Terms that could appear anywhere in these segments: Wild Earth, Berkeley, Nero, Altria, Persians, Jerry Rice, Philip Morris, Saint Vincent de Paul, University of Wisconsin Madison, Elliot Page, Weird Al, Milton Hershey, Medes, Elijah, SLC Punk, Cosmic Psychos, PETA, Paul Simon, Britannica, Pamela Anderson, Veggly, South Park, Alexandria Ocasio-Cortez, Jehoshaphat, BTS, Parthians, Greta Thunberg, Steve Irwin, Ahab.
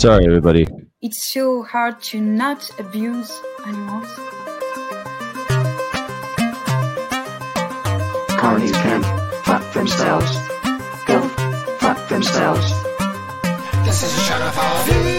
Sorry, everybody. It's so hard to not abuse animals. Carnies can fuck themselves. Go fuck themselves. This is a shout out for all vegans.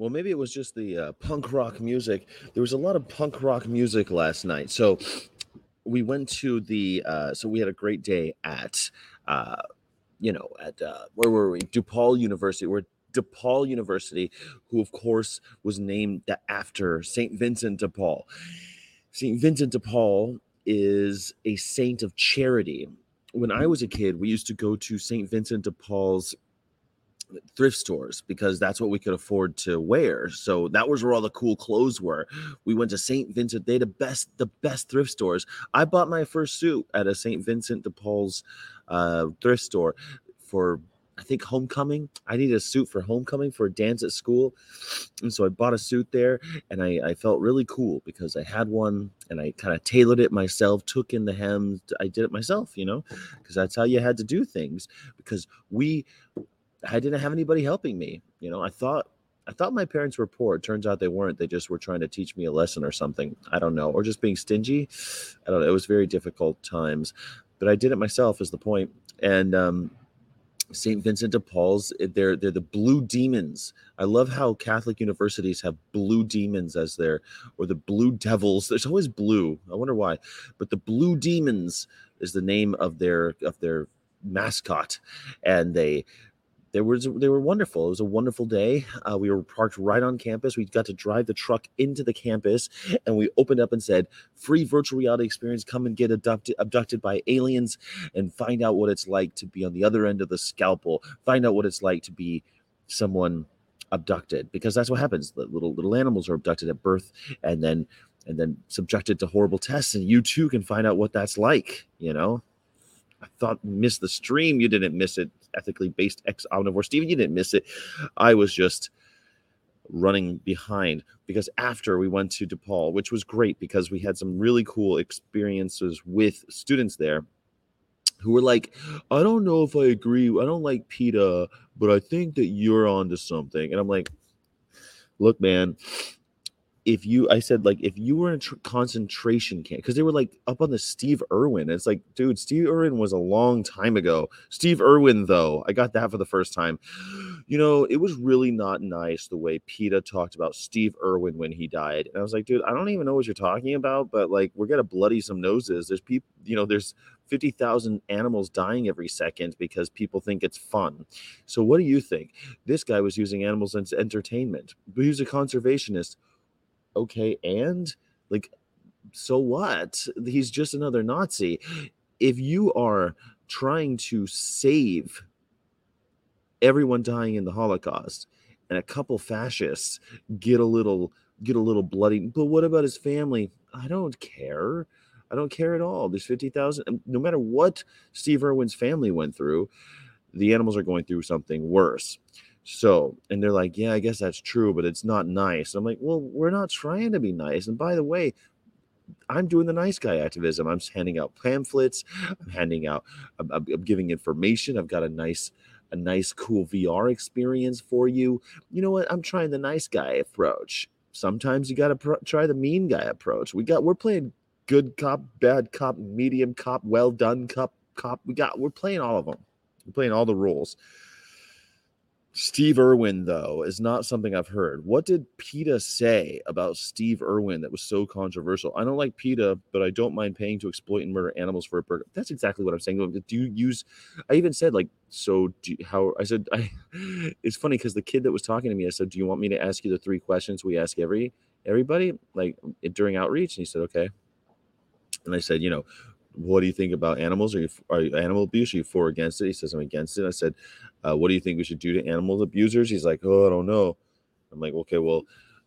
Well, maybe it was just the punk rock music. There was a lot of punk rock music last night. So we went to the, so we had a great day at, where were we? DePaul University. We're at DePaul University, who of course was named after Saint Vincent de Paul. Saint Vincent de Paul is a saint of charity. When I was a kid, we used to go to Saint Vincent de Paul's thrift stores because that's what we could afford to wear. So that was where all the cool clothes were. We went to St. Vincent. They had the best thrift stores. I bought my first suit at a St. Vincent de Paul's thrift store for, I think, homecoming. I needed a suit for homecoming for a dance at school. And so I bought a suit there, and I felt really cool because I had one and I kind of tailored it myself, took in the hem. I did it myself, because that's how you had to do things, because I didn't have anybody helping me. I thought my parents were poor. It turns out they weren't. They just were trying to teach me a lesson or something. I don't know. Or just being stingy. I don't know. It was very difficult times, but I did it myself is the point. And, St. Vincent de Paul's, they're the blue demons. I love how Catholic universities have blue demons or the blue devils. There's always blue. I wonder why, but the blue demons is the name of their mascot. And they were wonderful. It was a wonderful day. We were parked right on campus. We got to drive the truck into the campus, and we opened up and said, free virtual reality experience. Come and get abducted by aliens and find out what it's like to be on the other end of the scalpel. Find out what it's like to be someone abducted, because that's what happens. The little animals are abducted at birth and then subjected to horrible tests. And you too can find out what that's like, I thought missed the stream. You didn't miss it. Ethically based ex omnivore. Steven, you didn't miss it. I was just running behind because after we went to DePaul, which was great because we had some really cool experiences with students there who were like, I don't know if I agree. I don't like PETA, but I think that you're onto something. And I'm like, look, man. If you were in a concentration camp, because they were like up on the Steve Irwin. It's like, dude, Steve Irwin was a long time ago. Steve Irwin, though, I got that for the first time. It was really not nice the way PETA talked about Steve Irwin when he died. And I was like, dude, I don't even know what you're talking about, but like, we're going to bloody some noses. There's people, there's 50,000 animals dying every second because people think it's fun. So what do you think? This guy was using animals as entertainment, but he was a conservationist. Okay, and like, so what? He's just another Nazi. If you are trying to save everyone dying in the Holocaust and a couple fascists get a little bloody, but what about his family? I don't care at all. There's 50,000. No matter what Steve Irwin's family went through, the animals are going through something worse. So, and they're like, yeah, I guess that's true, but it's not nice. And I'm like, well, we're not trying to be nice. And by the way, I'm doing the nice guy activism. I'm handing out pamphlets. I'm giving information. I've got a nice, cool VR experience for you. You know what? I'm trying the nice guy approach. Sometimes you got to try the mean guy approach. We're playing good cop, bad cop, medium cop, well done cop. We're playing all of them. We're playing all the roles. Steve Irwin, though, is not something I've heard. What did PETA say about Steve Irwin that was so controversial? I don't like PETA, but I don't mind paying to exploit and murder animals for a burger. That's exactly what I'm saying. I even said, like, it's funny because the kid that was talking to me, I said, do you want me to ask you the three questions we ask everybody, like, during outreach? And he said, okay. And I said, what do you think about animals? Are you animal abuse? Are you for or against it? He says, I'm against it. I said, what do you think we should do to animal abusers? He's like, oh, I don't know. I'm like, okay, well,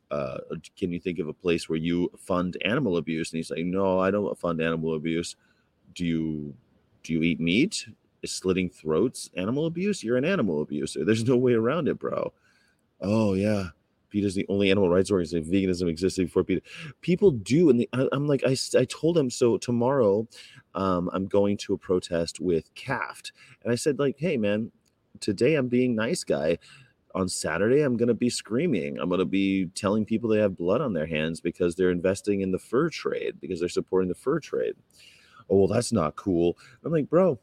can you think of a place where you fund animal abuse? And he's like, no, I don't fund animal abuse. Do you eat meat? Is slitting throats animal abuse? You're an animal abuser. There's no way around it, bro. Oh, yeah. PETA's the only animal rights organization. Veganism existed before PETA. People do. And I'm like, I told him, so tomorrow I'm going to a protest with CAFT. And I said, like, hey, man, today I'm being nice guy. On Saturday, I'm going to be screaming. I'm going to be telling people they have blood on their hands because they're investing in the fur trade, because they're supporting the fur trade. Oh, well, that's not cool. I'm like, bro.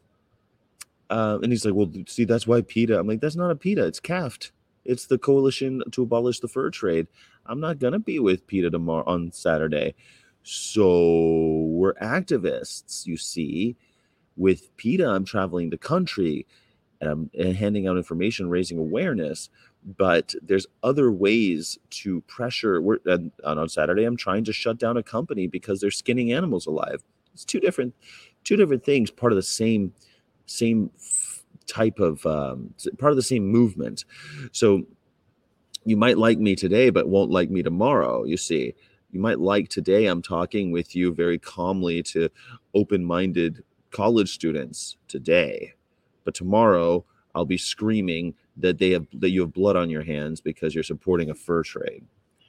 And he's like, well, see, that's why PETA. I'm like, that's not a PETA. It's CAFT. It's the coalition to abolish the fur trade. I'm not going to be with PETA tomorrow on Saturday. So we're activists, you see. With PETA, I'm traveling the country and handing out information, raising awareness. But there's other ways to pressure. And on Saturday, I'm trying to shut down a company because they're skinning animals alive. It's two different things, part of the same type of part of the same movement. So you might like me today, but won't like me tomorrow. You see, you might like today. I'm talking with you very calmly to open-minded college students today. But tomorrow I'll be screaming that you have blood on your hands because you're supporting a fur trade.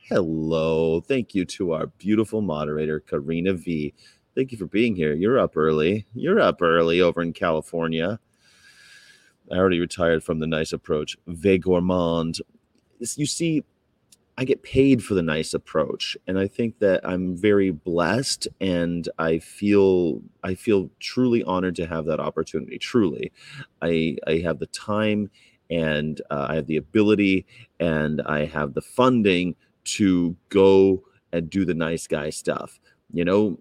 Hello. Thank you to our beautiful moderator, Karina V. Thank you for being here. You're up early. You're up early over in California. I already retired from the nice approach. Vegourmand. You see, I get paid for the nice approach. And I think that I'm very blessed, and I feel truly honored to have that opportunity. Truly. I have the time, and I have the ability, and I have the funding to go and do the nice guy stuff. You know,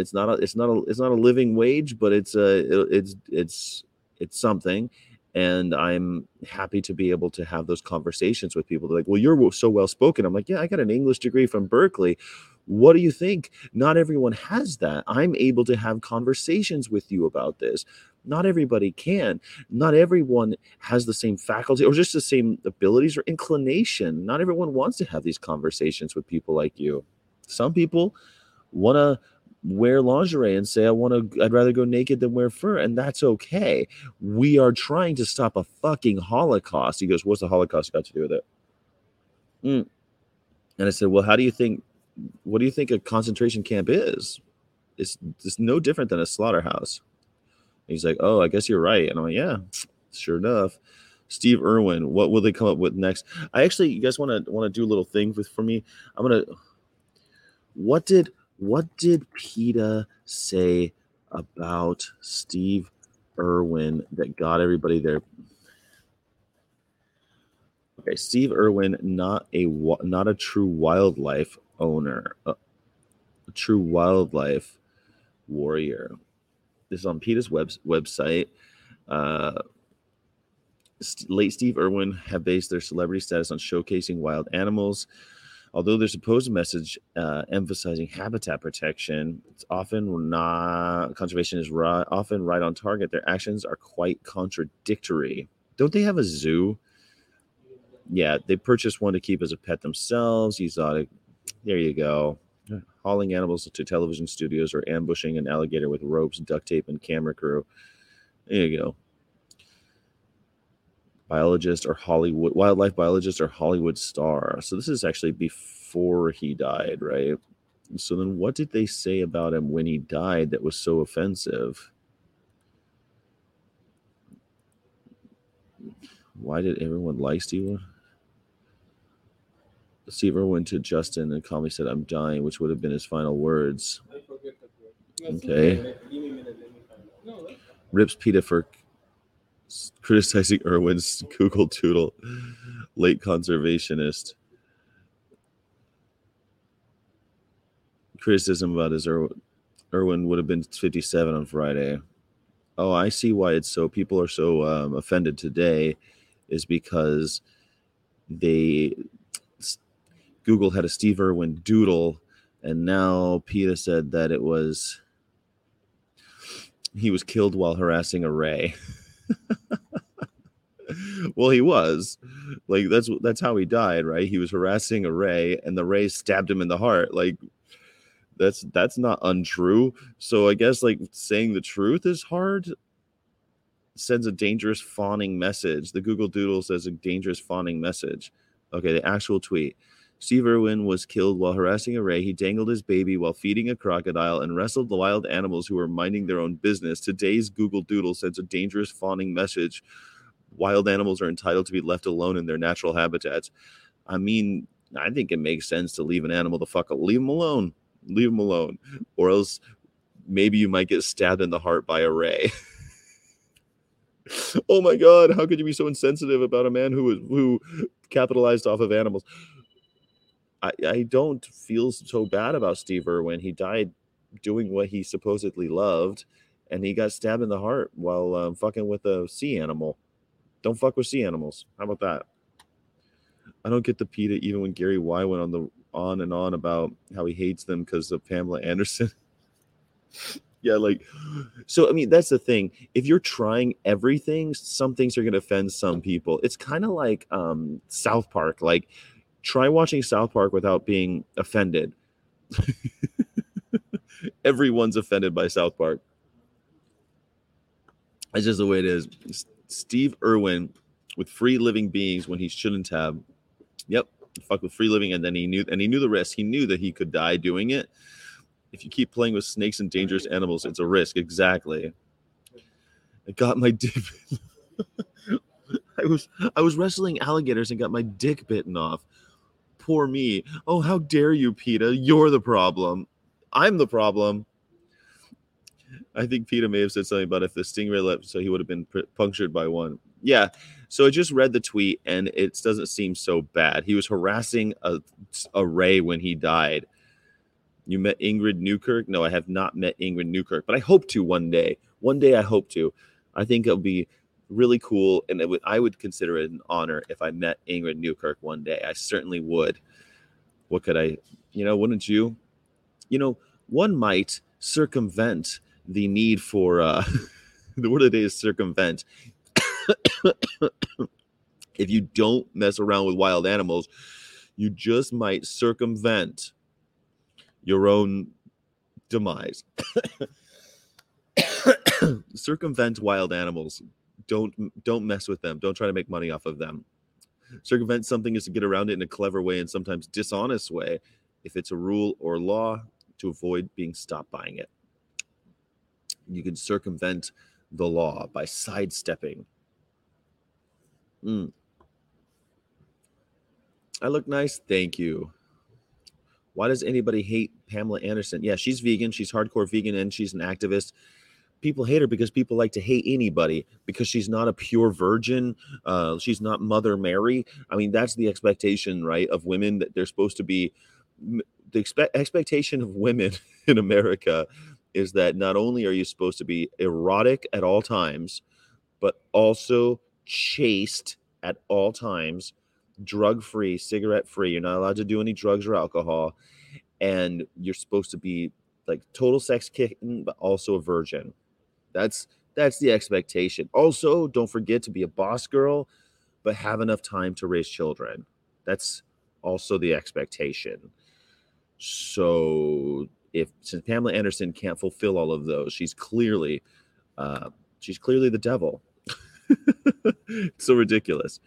it's not a living wage, but it's something. And I'm happy to be able to have those conversations with people. They're like, well, you're so well-spoken. I'm like, yeah, I got an English degree from Berkeley. What do you think? Not everyone has that. I'm able to have conversations with you about this. Not everybody can. Not everyone has the same faculty or just the same abilities or inclination. Not everyone wants to have these conversations with people like you. Some people want to wear lingerie and say, I'd rather go naked than wear fur. And that's okay. We are trying to stop a fucking Holocaust. He goes, what's the Holocaust got to do with it? And I said, well, what do you think a concentration camp is? It's no different than a slaughterhouse. And he's like, oh, I guess you're right. And I'm like, yeah, sure enough. Steve Irwin, what will they come up with next? I actually, you guys want to do a little thing for me? I'm going to, What did PETA say about Steve Irwin that got everybody there? Okay, Steve Irwin, not a true wildlife owner, a true wildlife warrior. This is on PETA's website. Late Steve Irwin have based their celebrity status on showcasing wild animals. Although their supposed message emphasizing habitat protection, it's often not conservation is often right on target. Their actions are quite contradictory. Don't they have a zoo? Yeah, they purchased one to keep as a pet themselves. Exotic. There you go. Yeah. Hauling animals to television studios or ambushing an alligator with ropes, duct tape, and camera crew. There you go. Wildlife biologist or Hollywood star. So this is actually before he died, right? So then what did they say about him when he died that was so offensive? Why did everyone like Steve Irwin to Justin and calmly said, I'm dying, which would have been his final words. Okay. Rips PETA for criticizing Irwin's Google Doodle, late conservationist. Criticism about his Irwin would have been 57 on Friday. Oh, I see why it's so. People are so offended today, is because Google had a Steve Irwin doodle, and now PETA said that it was. he was killed while harassing a ray. Well, he was. Like, that's how he died, right? He was harassing a ray, and the ray stabbed him in the heart. Like, that's not untrue. So I guess, like, saying the truth is hard. Sends a dangerous fawning message. The Google Doodle says a dangerous fawning message. Okay, the actual tweet. Steve Irwin was killed while harassing a ray. He dangled his baby while feeding a crocodile and wrestled the wild animals who were minding their own business. Today's Google Doodle sends a dangerous fawning message. Wild animals are entitled to be left alone in their natural habitats. I mean, I think it makes sense to leave an animal the fuck up. Leave him alone. Leave him alone. Or else maybe you might get stabbed in the heart by a ray. Oh my God, how could you be so insensitive about a man who capitalized off of animals? I don't feel so bad about Steve Irwin. He died doing what he supposedly loved, and he got stabbed in the heart while fucking with a sea animal. Don't fuck with sea animals. How about that? I don't get the PETA even when Gary Y went on and on about how he hates them because of Pamela Anderson. Yeah, like, so, I mean, that's the thing. If you're trying everything, some things are going to offend some people. It's kind of like South Park. Like, try watching South Park without being offended. Everyone's offended by South Park. That's just the way it is. Steve Irwin with free living beings when he shouldn't have. Yep, fuck with free living, and then he knew the risk. He knew that he could die doing it. If you keep playing with snakes and dangerous animals, it's a risk. Exactly. I got my dick. I was wrestling alligators and got my dick bitten off. Poor me. Oh, how dare you, PETA? You're the problem. I'm the problem. I think PETA may have said something about if the stingray left, so he would have been punctured by one. Yeah. So I just read the tweet, and it doesn't seem so bad. He was harassing a ray when he died. You met Ingrid Newkirk? No, I have not met Ingrid Newkirk, but I hope to one day. One day I hope to. I think it'll be really cool, and I would consider it an honor if I met Ingrid Newkirk one day. I certainly would. What could I, wouldn't you? One might circumvent the need for, the word of the day is circumvent. If you don't mess around with wild animals, you just might circumvent your own demise. Circumvent wild animals. Don't mess with them. Don't try to make money off of them. Circumvent something is to get around it in a clever way and sometimes dishonest way, if it's a rule or law, to avoid being stopped buying it. You can circumvent the law by sidestepping. I look nice? Thank you. Why does anybody hate Pamela Anderson? Yeah, she's vegan. She's hardcore vegan, and she's an activist. People hate her because people like to hate anybody because she's not a pure virgin. She's not Mother Mary. I mean, that's the expectation, right, of women, that they're supposed to be. The expectation of women in America is that not only are you supposed to be erotic at all times, but also chaste at all times. Drug-free, cigarette-free. You're not allowed to do any drugs or alcohol. And you're supposed to be like total sex kitten, but also a virgin. That's the expectation. Also, don't forget to be a boss girl, but have enough time to raise children. That's also the expectation. So since Pamela Anderson can't fulfill all of those, she's clearly the devil. So ridiculous.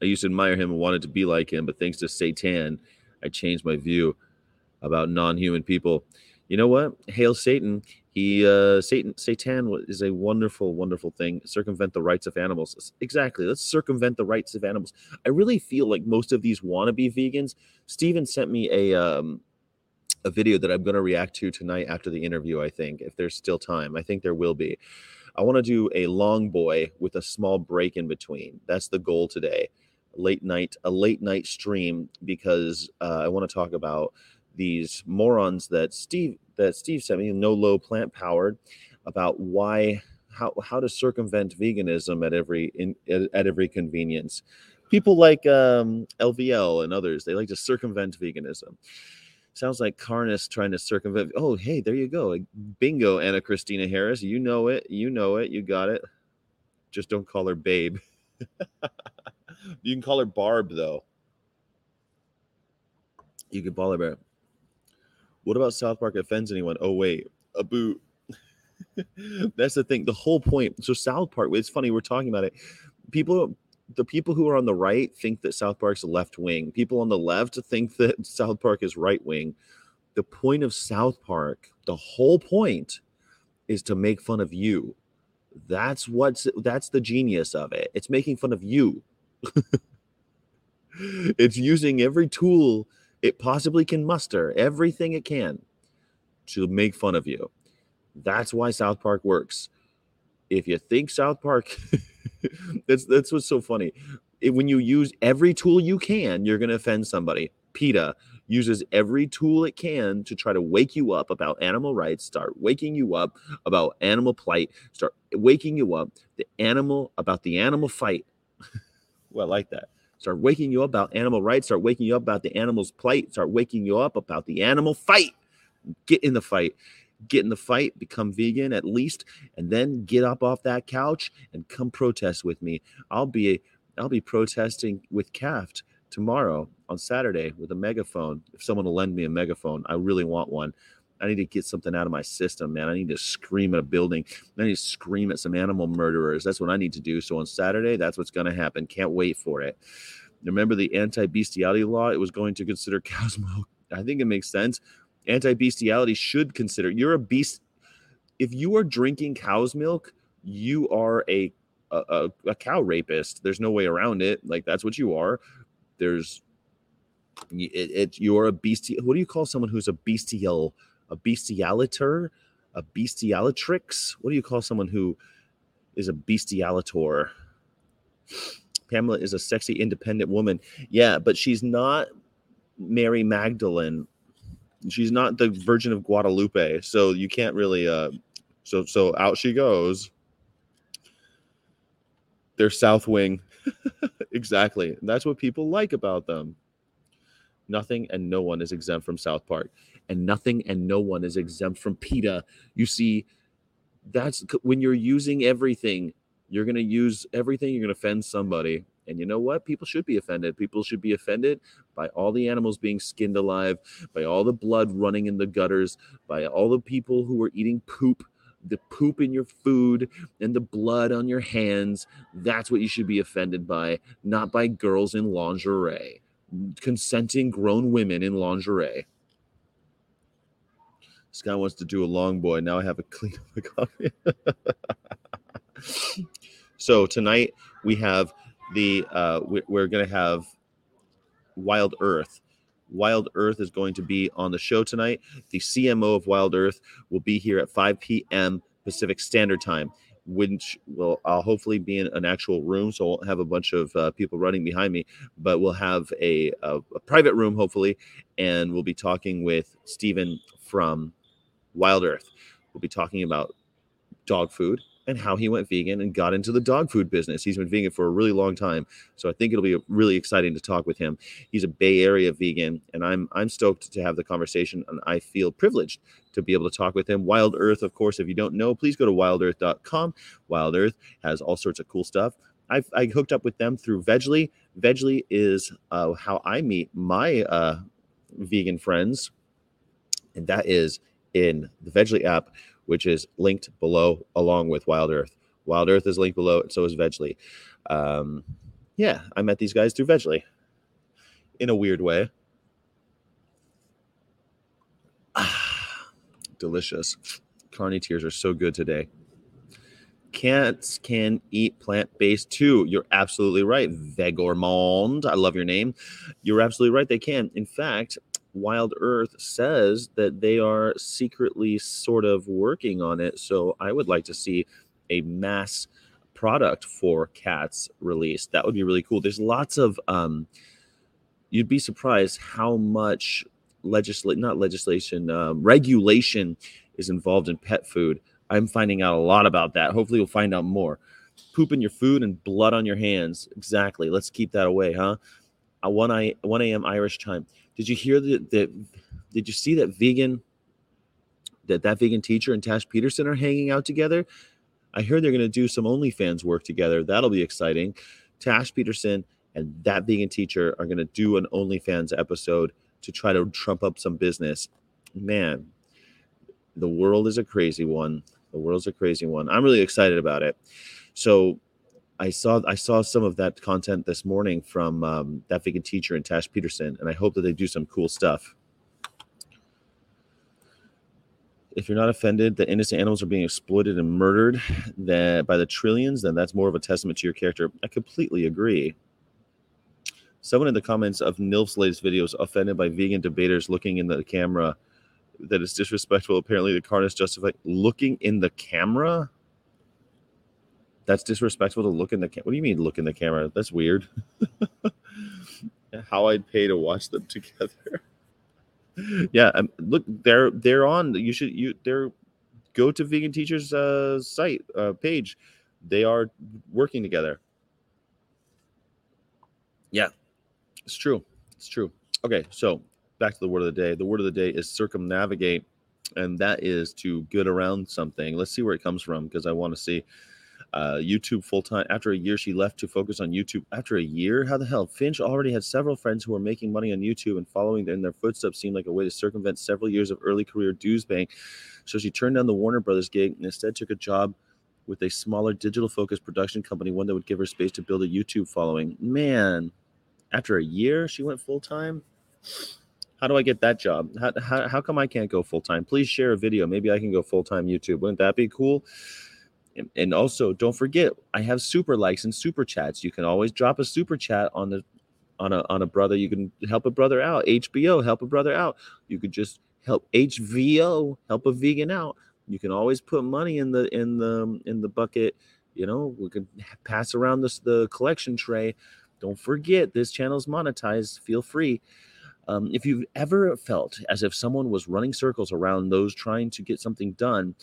I used to admire him and wanted to be like him, but thanks to Satan, I changed my view about non-human people. You know what? Hail Satan. Satan is a wonderful, wonderful thing. Circumvent the rights of animals. Exactly. Let's circumvent the rights of animals. I really feel like most of these wannabe vegans. Steven sent me a video that I'm going to react to tonight after the interview, I think, if there's still time. I think there will be. I want to do a long boy with a small break in between. That's the goal today. A late night stream, because I want to talk about these morons that Steve sent me, No Low Plant Powered, about how to circumvent veganism at every convenience. People like LVL and others, they like to circumvent veganism. Sounds like Karnas trying to circumvent. Oh, hey, there you go. Bingo, Anna Christina Harris. You know it. You know it. You got it. Just don't call her babe. You can call her Barb, though. You can call her Barb. What about South Park offends anyone? Oh, wait. Abu. That's the thing. The whole point. So South Park, it's funny. We're talking about it. The people who are on the right think that South Park's left wing. People on the left think that South Park is right wing. The point of South Park, the whole point, is to make fun of you. That's the genius of it. It's making fun of you. It's using every tool it possibly can muster, everything it can, to make fun of you. That's why South Park works. If you think South Park... That's what's so funny. When you use every tool you can, you're going to offend somebody. PETA uses every tool it can to try to wake you up about animal rights, start waking you up about animal plight, start waking you up about the animal fight. Well, I like that. Start waking you up about animal rights, start waking you up about the animal's plight, start waking you up about the animal fight. Get in the fight, become vegan at least, and then get up off that couch and come protest with me. I'll be protesting with CAFT tomorrow on Saturday with a megaphone. If someone will lend me a megaphone, I really want one. I need to get something out of my system, man. I need to scream at a building. I need to scream at some animal murderers. That's what I need to do. So on Saturday, that's what's going to happen. Can't wait for it. Remember the anti-bestiality law? It was going to consider cows. I think it makes sense. Anti-bestiality should consider you're a beast. If you are drinking cow's milk, you are a cow rapist. There's no way around it. Like, that's what you are. You're a beastie. What do you call someone who's a bestialatrix? What do you call someone who is a bestialator? Pamela is a sexy, independent woman. Yeah, but she's not Mary Magdalene. She's not the Virgin of Guadalupe, so you can't really. So out she goes. They're South Wing, exactly. And that's what people like about them. Nothing and no one is exempt from South Park, and nothing and no one is exempt from PETA. You see, that's when you're using everything. You're gonna use everything. You're gonna offend somebody. And you know what? People should be offended. People should be offended by all the animals being skinned alive, by all the blood running in the gutters, by all the people who are eating poop, the poop in your food, and the blood on your hands. That's what you should be offended by, not by girls in lingerie, consenting grown women in lingerie. This guy wants to do a long boy. Now I have a clean up the coffee. So tonight we have... we're going to have Wild Earth. Wild Earth is going to be on the show tonight. The CMO of Wild Earth will be here at 5 p.m. Pacific Standard Time, which will I'll hopefully be in an actual room, so I won't have a bunch of people running behind me, but we'll have a private room, hopefully, and we'll be talking with Stephen from Wild Earth. We'll be talking about dog food and how he went vegan and got into the dog food business. He's been vegan for a really long time, so I think it'll be really exciting to talk with him. He's a Bay Area vegan, and I'm stoked to have the conversation, and I feel privileged to be able to talk with him. Wild Earth, of course, if you don't know, please go to wildearth.com. Wild Earth has all sorts of cool stuff. I hooked up with them through Veggly. Veggly is how I meet my vegan friends, and that is in the Veggly app, which is linked below along with Wild Earth. Wild Earth is linked below, and so is Veggly. I met these guys through Veggly in a weird way. Ah, delicious. Carney tears are so good today. Cats can eat plant-based too. You're absolutely right. Vegormond, I love your name. You're absolutely right, they can. In fact, Wild Earth says that they are secretly sort of working on it. So I would like to see a mass product for cats released. That would be really cool. There's lots of, you'd be surprised how much regulation is involved in pet food. I'm finding out a lot about that. Hopefully we'll find out more. Poop in your food and blood on your hands. Exactly. Let's keep that away, huh? 1 a.m. Irish time. Did you hear the Did you see that vegan teacher and Tash Peterson are hanging out together? I heard they're going to do some OnlyFans work together. That'll be exciting. Tash Peterson and that vegan teacher are going to do an OnlyFans episode to try to trump up some business. Man, the world is a crazy one. I'm really excited about it. So I saw some of that content this morning from that vegan teacher and Tash Peterson, and I hope that they do some cool stuff. If you're not offended that innocent animals are being exploited and murdered by the trillions, then that's more of a testament to your character. I completely agree. Someone in the comments of Nilf's latest video is offended by vegan debaters looking in the camera. That is disrespectful. Apparently, the carnists justify looking in the camera. That's disrespectful to look in the camera. What do you mean look in the camera? That's weird. How I'd pay to watch them together. Yeah, look, they're on. Go to Vegan Teacher's page. They are working together. Yeah, it's true. Okay, so back to the word of the day. The word of the day is circumnavigate, and that is to get around something. Let's see where it comes from, because I want to see. YouTube full-time. After a year, she left to focus on YouTube. After a year? How the hell? Finch already had several friends who were making money on YouTube, and following in their footsteps seemed like a way to circumvent several years of early career dues bank. So she turned down the Warner Brothers gig and instead took a job with a smaller digital-focused production company, one that would give her space to build a YouTube following. Man, after a year, she went full-time? How do I get that job? How come I can't go full-time? Please share a video. Maybe I can go full-time YouTube. Wouldn't that be cool? And also, don't forget, I have super likes and super chats. You can always drop a super chat on a brother. You can help a brother out. HBO, help a brother out. You could just help HVO, help a vegan out. You can always put money in the bucket. You know, we could pass around the collection tray. Don't forget, this channel is monetized. Feel free. If you've ever felt as if someone was running circles around those trying to get something done,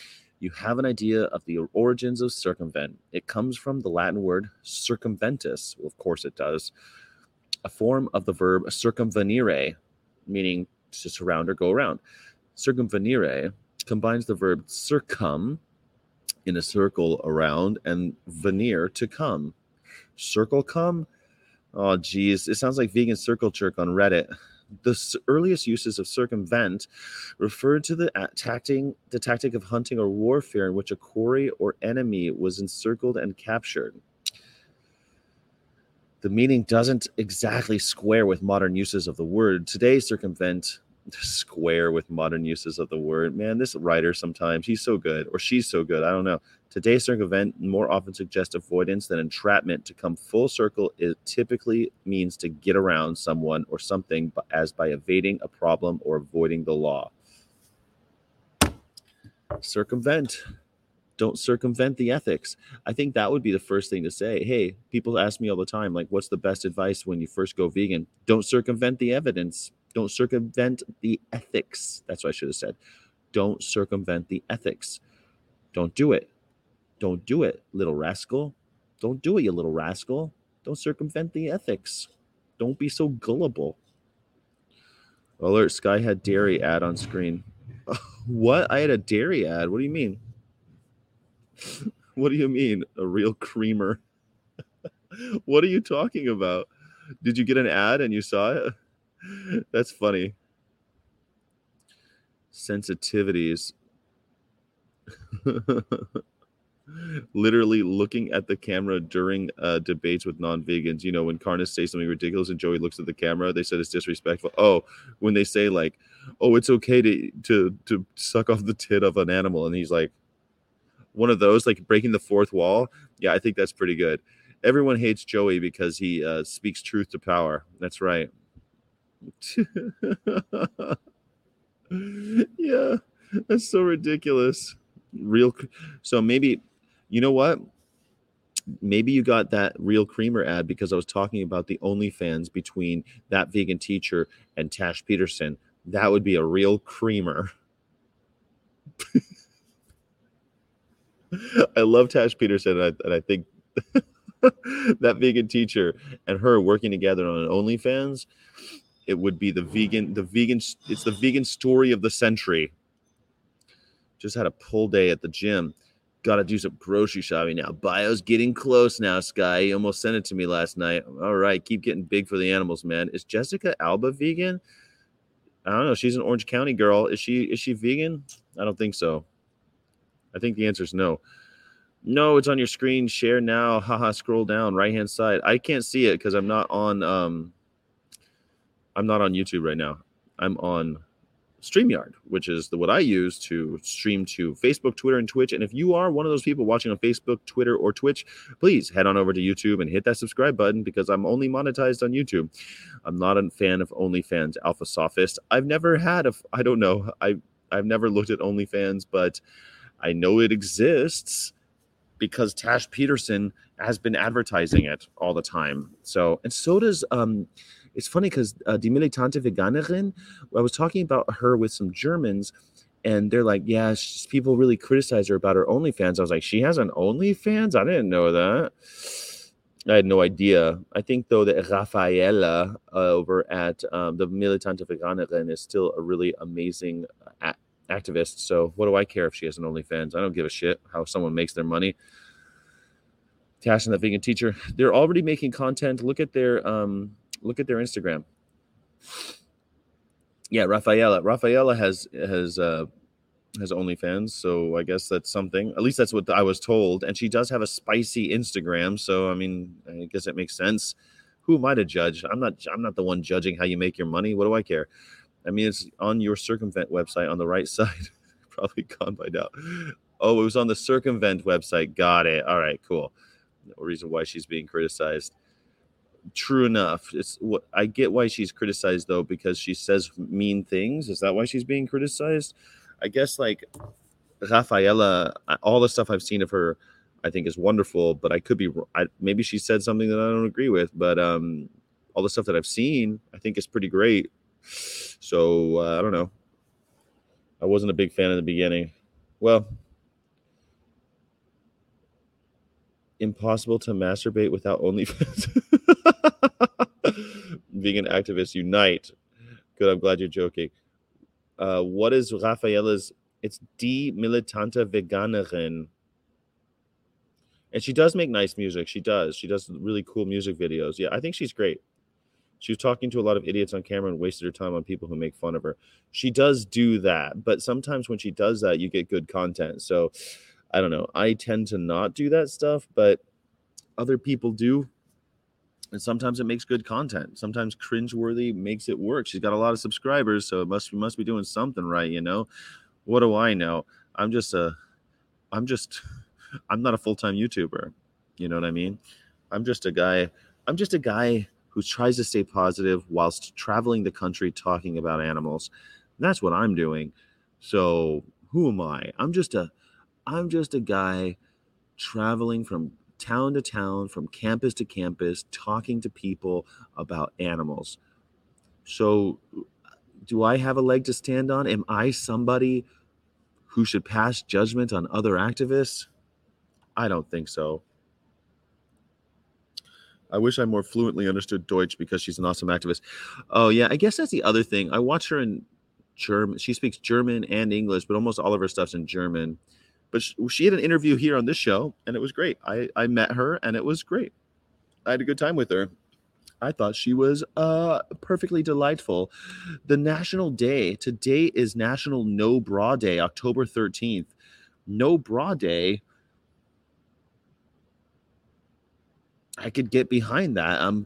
you have an idea of the origins of circumvent. It comes from the Latin word circumventus. Well, of course it does. A form of the verb circumvenire, meaning to surround or go around. Circumvenire combines the verb circum, in a circle around, and venire, to come. Circle come? Oh, geez. It sounds like vegan circle jerk on Reddit. The earliest uses of circumvent referred to the tactic of hunting or warfare in which a quarry or enemy was encircled and captured. The meaning doesn't exactly square with modern uses of the word. Today, circumvent square with modern uses of the word. Man, this writer sometimes, he's so good, or she's so good, I don't know. Today, circumvent more often suggests avoidance than entrapment. To come full circle, it typically means to get around someone or something, as by evading a problem or avoiding the law. Circumvent. Don't circumvent the ethics. I think that would be the first thing to say. Hey, people ask me all the time, like, what's the best advice when you first go vegan? Don't circumvent the evidence. Don't circumvent the ethics. That's what I should have said. Don't circumvent the ethics. Don't do it. Don't do it, little rascal. Don't do it, you little rascal. Don't circumvent the ethics. Don't be so gullible. Alert, Sky had dairy ad on screen. What? I had a dairy ad? What do you mean? What do you mean? A real creamer? What are you talking about? Did you get an ad and you saw it? That's funny. Sensitivities. Literally looking at the camera during debates with non-vegans. You know, when carnists say something ridiculous and Joey looks at the camera, they said it's disrespectful. Oh, when they say like, oh, it's okay to suck off the tit of an animal, and he's like, one of those, like breaking the fourth wall. Yeah, I think that's pretty good. Everyone hates Joey because he speaks truth to power. That's right. Yeah, that's so ridiculous. Real. So maybe, you know what? Maybe you got that real creamer ad because I was talking about the OnlyFans between that vegan teacher and Tash Peterson. That would be a real creamer. I love Tash Peterson, and I think that vegan teacher and her working together on an OnlyFans, it would be the vegan story of the century. Just had a pull day at the gym. Got to do some grocery shopping now. Bio's getting close now, Sky. He almost sent it to me last night. All right, keep getting big for the animals, man. Is Jessica Alba vegan? I don't know. She's an Orange County girl. Is she vegan? I don't think so. I think the answer is no. No, it's on your screen. Share now. Haha, scroll down. Right-hand side. I can't see it because I'm not on YouTube right now. I'm on StreamYard, which is what I use to stream to Facebook, Twitter, and Twitch. And if you are one of those people watching on Facebook, Twitter, or Twitch, please head on over to YouTube and hit that subscribe button because I'm only monetized on YouTube. I'm not a fan of OnlyFans, Alpha Sophist. I've never had I don't know. I've never looked at OnlyFans, but I know it exists because Tash Peterson has been advertising it all the time. So does it's funny because Die Militante Veganerin, I was talking about her with some Germans, and they're like, yeah, people really criticize her about her OnlyFans. I was like, she has an OnlyFans? I didn't know that. I had no idea. I think, though, that Raffaella over at the Militante Veganerin is still a really amazing activist. So what do I care if she has an OnlyFans? I don't give a shit how someone makes their money. Tash and the vegan teacher, they're already making content. Look at their Instagram. Yeah, Raffaella. Raffaella has OnlyFans, so I guess that's something. At least that's what I was told. And she does have a spicy Instagram, so I mean, I guess it makes sense. Who am I to judge? I'm not the one judging how you make your money. What do I care? I mean, it's on your Circumvent website on the right side. Probably gone by now. Oh, it was on the Circumvent website. Got it. All right, cool. No reason why she's being criticized. True enough. It's what I get why she's criticized, though, because she says mean things. Is that why she's being criticized? I guess like Raffaella, all the stuff I've seen of her, I think is wonderful, but I could be maybe she said something that I don't agree with, but all the stuff that I've seen, I think is pretty great. So I don't know. I wasn't a big fan in the beginning. Well, impossible to masturbate without OnlyFans. Vegan activists unite. Good, I'm glad you're joking. What is Raffaella's? It's Die Militante Veganerin. And she does make nice music. She does really cool music videos. Yeah, I think she's great. She was talking to a lot of idiots on camera and wasted her time on people who make fun of her. She does do that, but sometimes when she does that, you get good content. So I don't know. I tend to not do that stuff, but other people do. And sometimes it makes good content. Sometimes cringeworthy makes it work. She's got a lot of subscribers, so it must be doing something right, you know. What do I know? I'm not a full-time YouTuber. You know what I mean? I'm just a guy who tries to stay positive whilst traveling the country talking about animals. And that's what I'm doing. So who am I? I'm just a guy traveling from town to town, from campus to campus, talking to people about animals. So do I have a leg to stand on? Am I somebody who should pass judgment on other activists? I don't think so. I wish I more fluently understood Deutsch because she's an awesome activist. Oh yeah, I guess that's the other thing. I watch her in German. She speaks German and English, but almost all of her stuff's in German. But she had an interview here on this show, and it was great. I met her, and it was great. I had a good time with her. I thought she was perfectly delightful. The national day. Today is National No Bra Day, October 13th. No Bra Day. I could get behind that.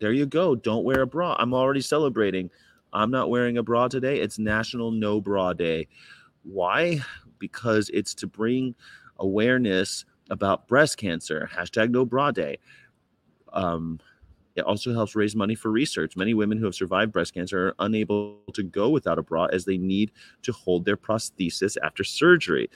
There you go. Don't wear a bra. I'm already celebrating. I'm not wearing a bra today. It's National No Bra Day. Why? Because it's to bring awareness about breast cancer. Hashtag No Bra Day. It also helps raise money for research. Many women who have survived breast cancer are unable to go without a bra as they need to hold their prosthesis after surgery.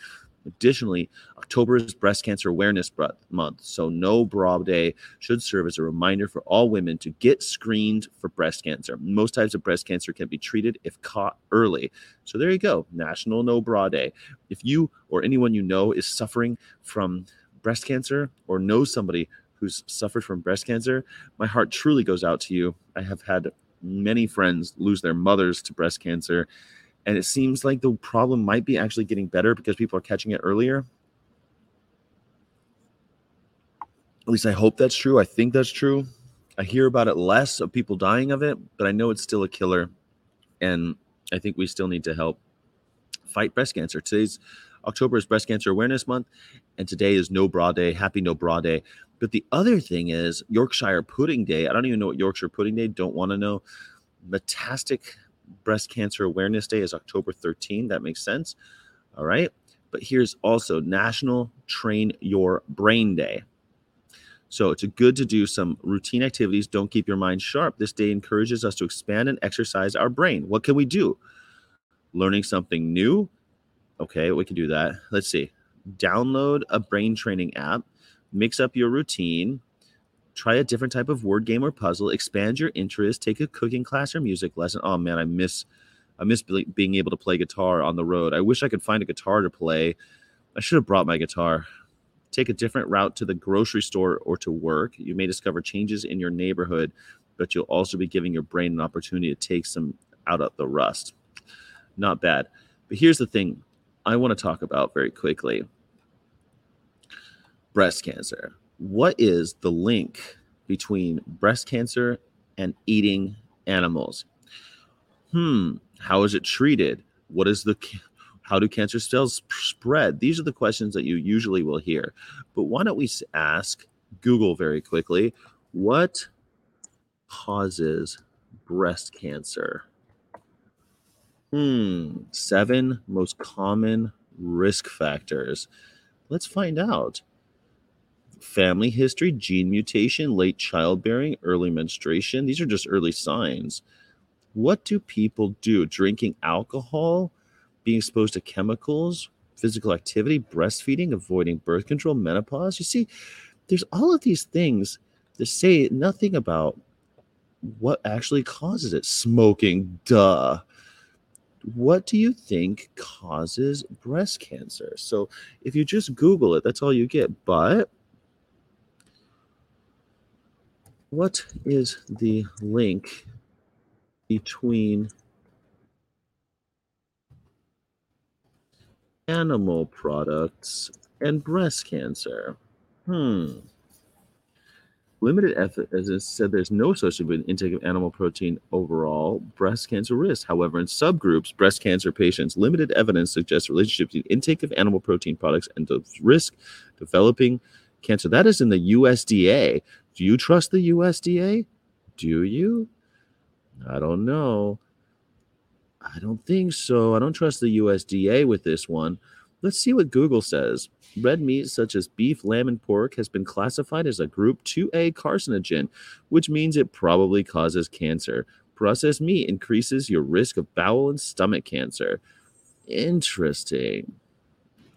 Additionally, October is Breast Cancer Awareness Month, so No Bra Day should serve as a reminder for all women to get screened for breast cancer. Most types of breast cancer can be treated if caught early. So there you go, National No Bra Day. If you or anyone you know is suffering from breast cancer or knows somebody who's suffered from breast cancer, my heart truly goes out to you. I have had many friends lose their mothers to breast cancer. And it seems like the problem might be actually getting better because people are catching it earlier. At least I hope that's true. I think that's true. I hear about it less of people dying of it, but I know it's still a killer. And I think we still need to help fight breast cancer. Today's October is Breast Cancer Awareness Month. And today is No Bra Day. Happy No Bra Day. But the other thing is Yorkshire Pudding Day. I don't even know what Yorkshire Pudding Day. Don't want to know. Metastatic Breast Cancer Awareness Day is October 13. That makes sense. All right. But here's also National Train Your Brain Day. So it's good to do some routine activities. Don't keep your mind sharp. This day encourages us to expand and exercise our brain. What can we do? Learning something new. Okay, we can do that. Let's see. Download a brain training app. Mix up your routine. Try a different type of word game or puzzle. Expand your interest. Take a cooking class or music lesson. Oh, man, I miss being able to play guitar on the road. I wish I could find a guitar to play. I should have brought my guitar. Take a different route to the grocery store or to work. You may discover changes in your neighborhood, but you'll also be giving your brain an opportunity to take some out of the rust. Not bad. But here's the thing I want to talk about very quickly. Breast cancer. What is the link between breast cancer and eating animals? How is it treated? What is how do cancer cells spread? These are the questions that you usually will hear. But why don't we ask Google very quickly, what causes breast cancer? 7 most common risk factors. Let's find out. Family history, gene mutation, late childbearing, early menstruation. These are just early signs. What do people do? Drinking alcohol, being exposed to chemicals, physical activity, breastfeeding, avoiding birth control, menopause. You see, there's all of these things that say nothing about what actually causes it. Smoking, duh. What do you think causes breast cancer? So if you just Google it, that's all you get. But what is the link between animal products and breast cancer? Limited evidence said there's no association with intake of animal protein overall breast cancer risk. However, in subgroups, breast cancer patients, limited evidence suggests relationships between intake of animal protein products and the risk developing cancer. That is in the USDA. Do you trust the USDA? Do you? I don't know. I don't think so. I don't trust the USDA with this one. Let's see what Google says. Red meat such as beef, lamb, and pork has been classified as a group 2A carcinogen, which means it probably causes cancer. Processed meat increases your risk of bowel and stomach cancer. Interesting.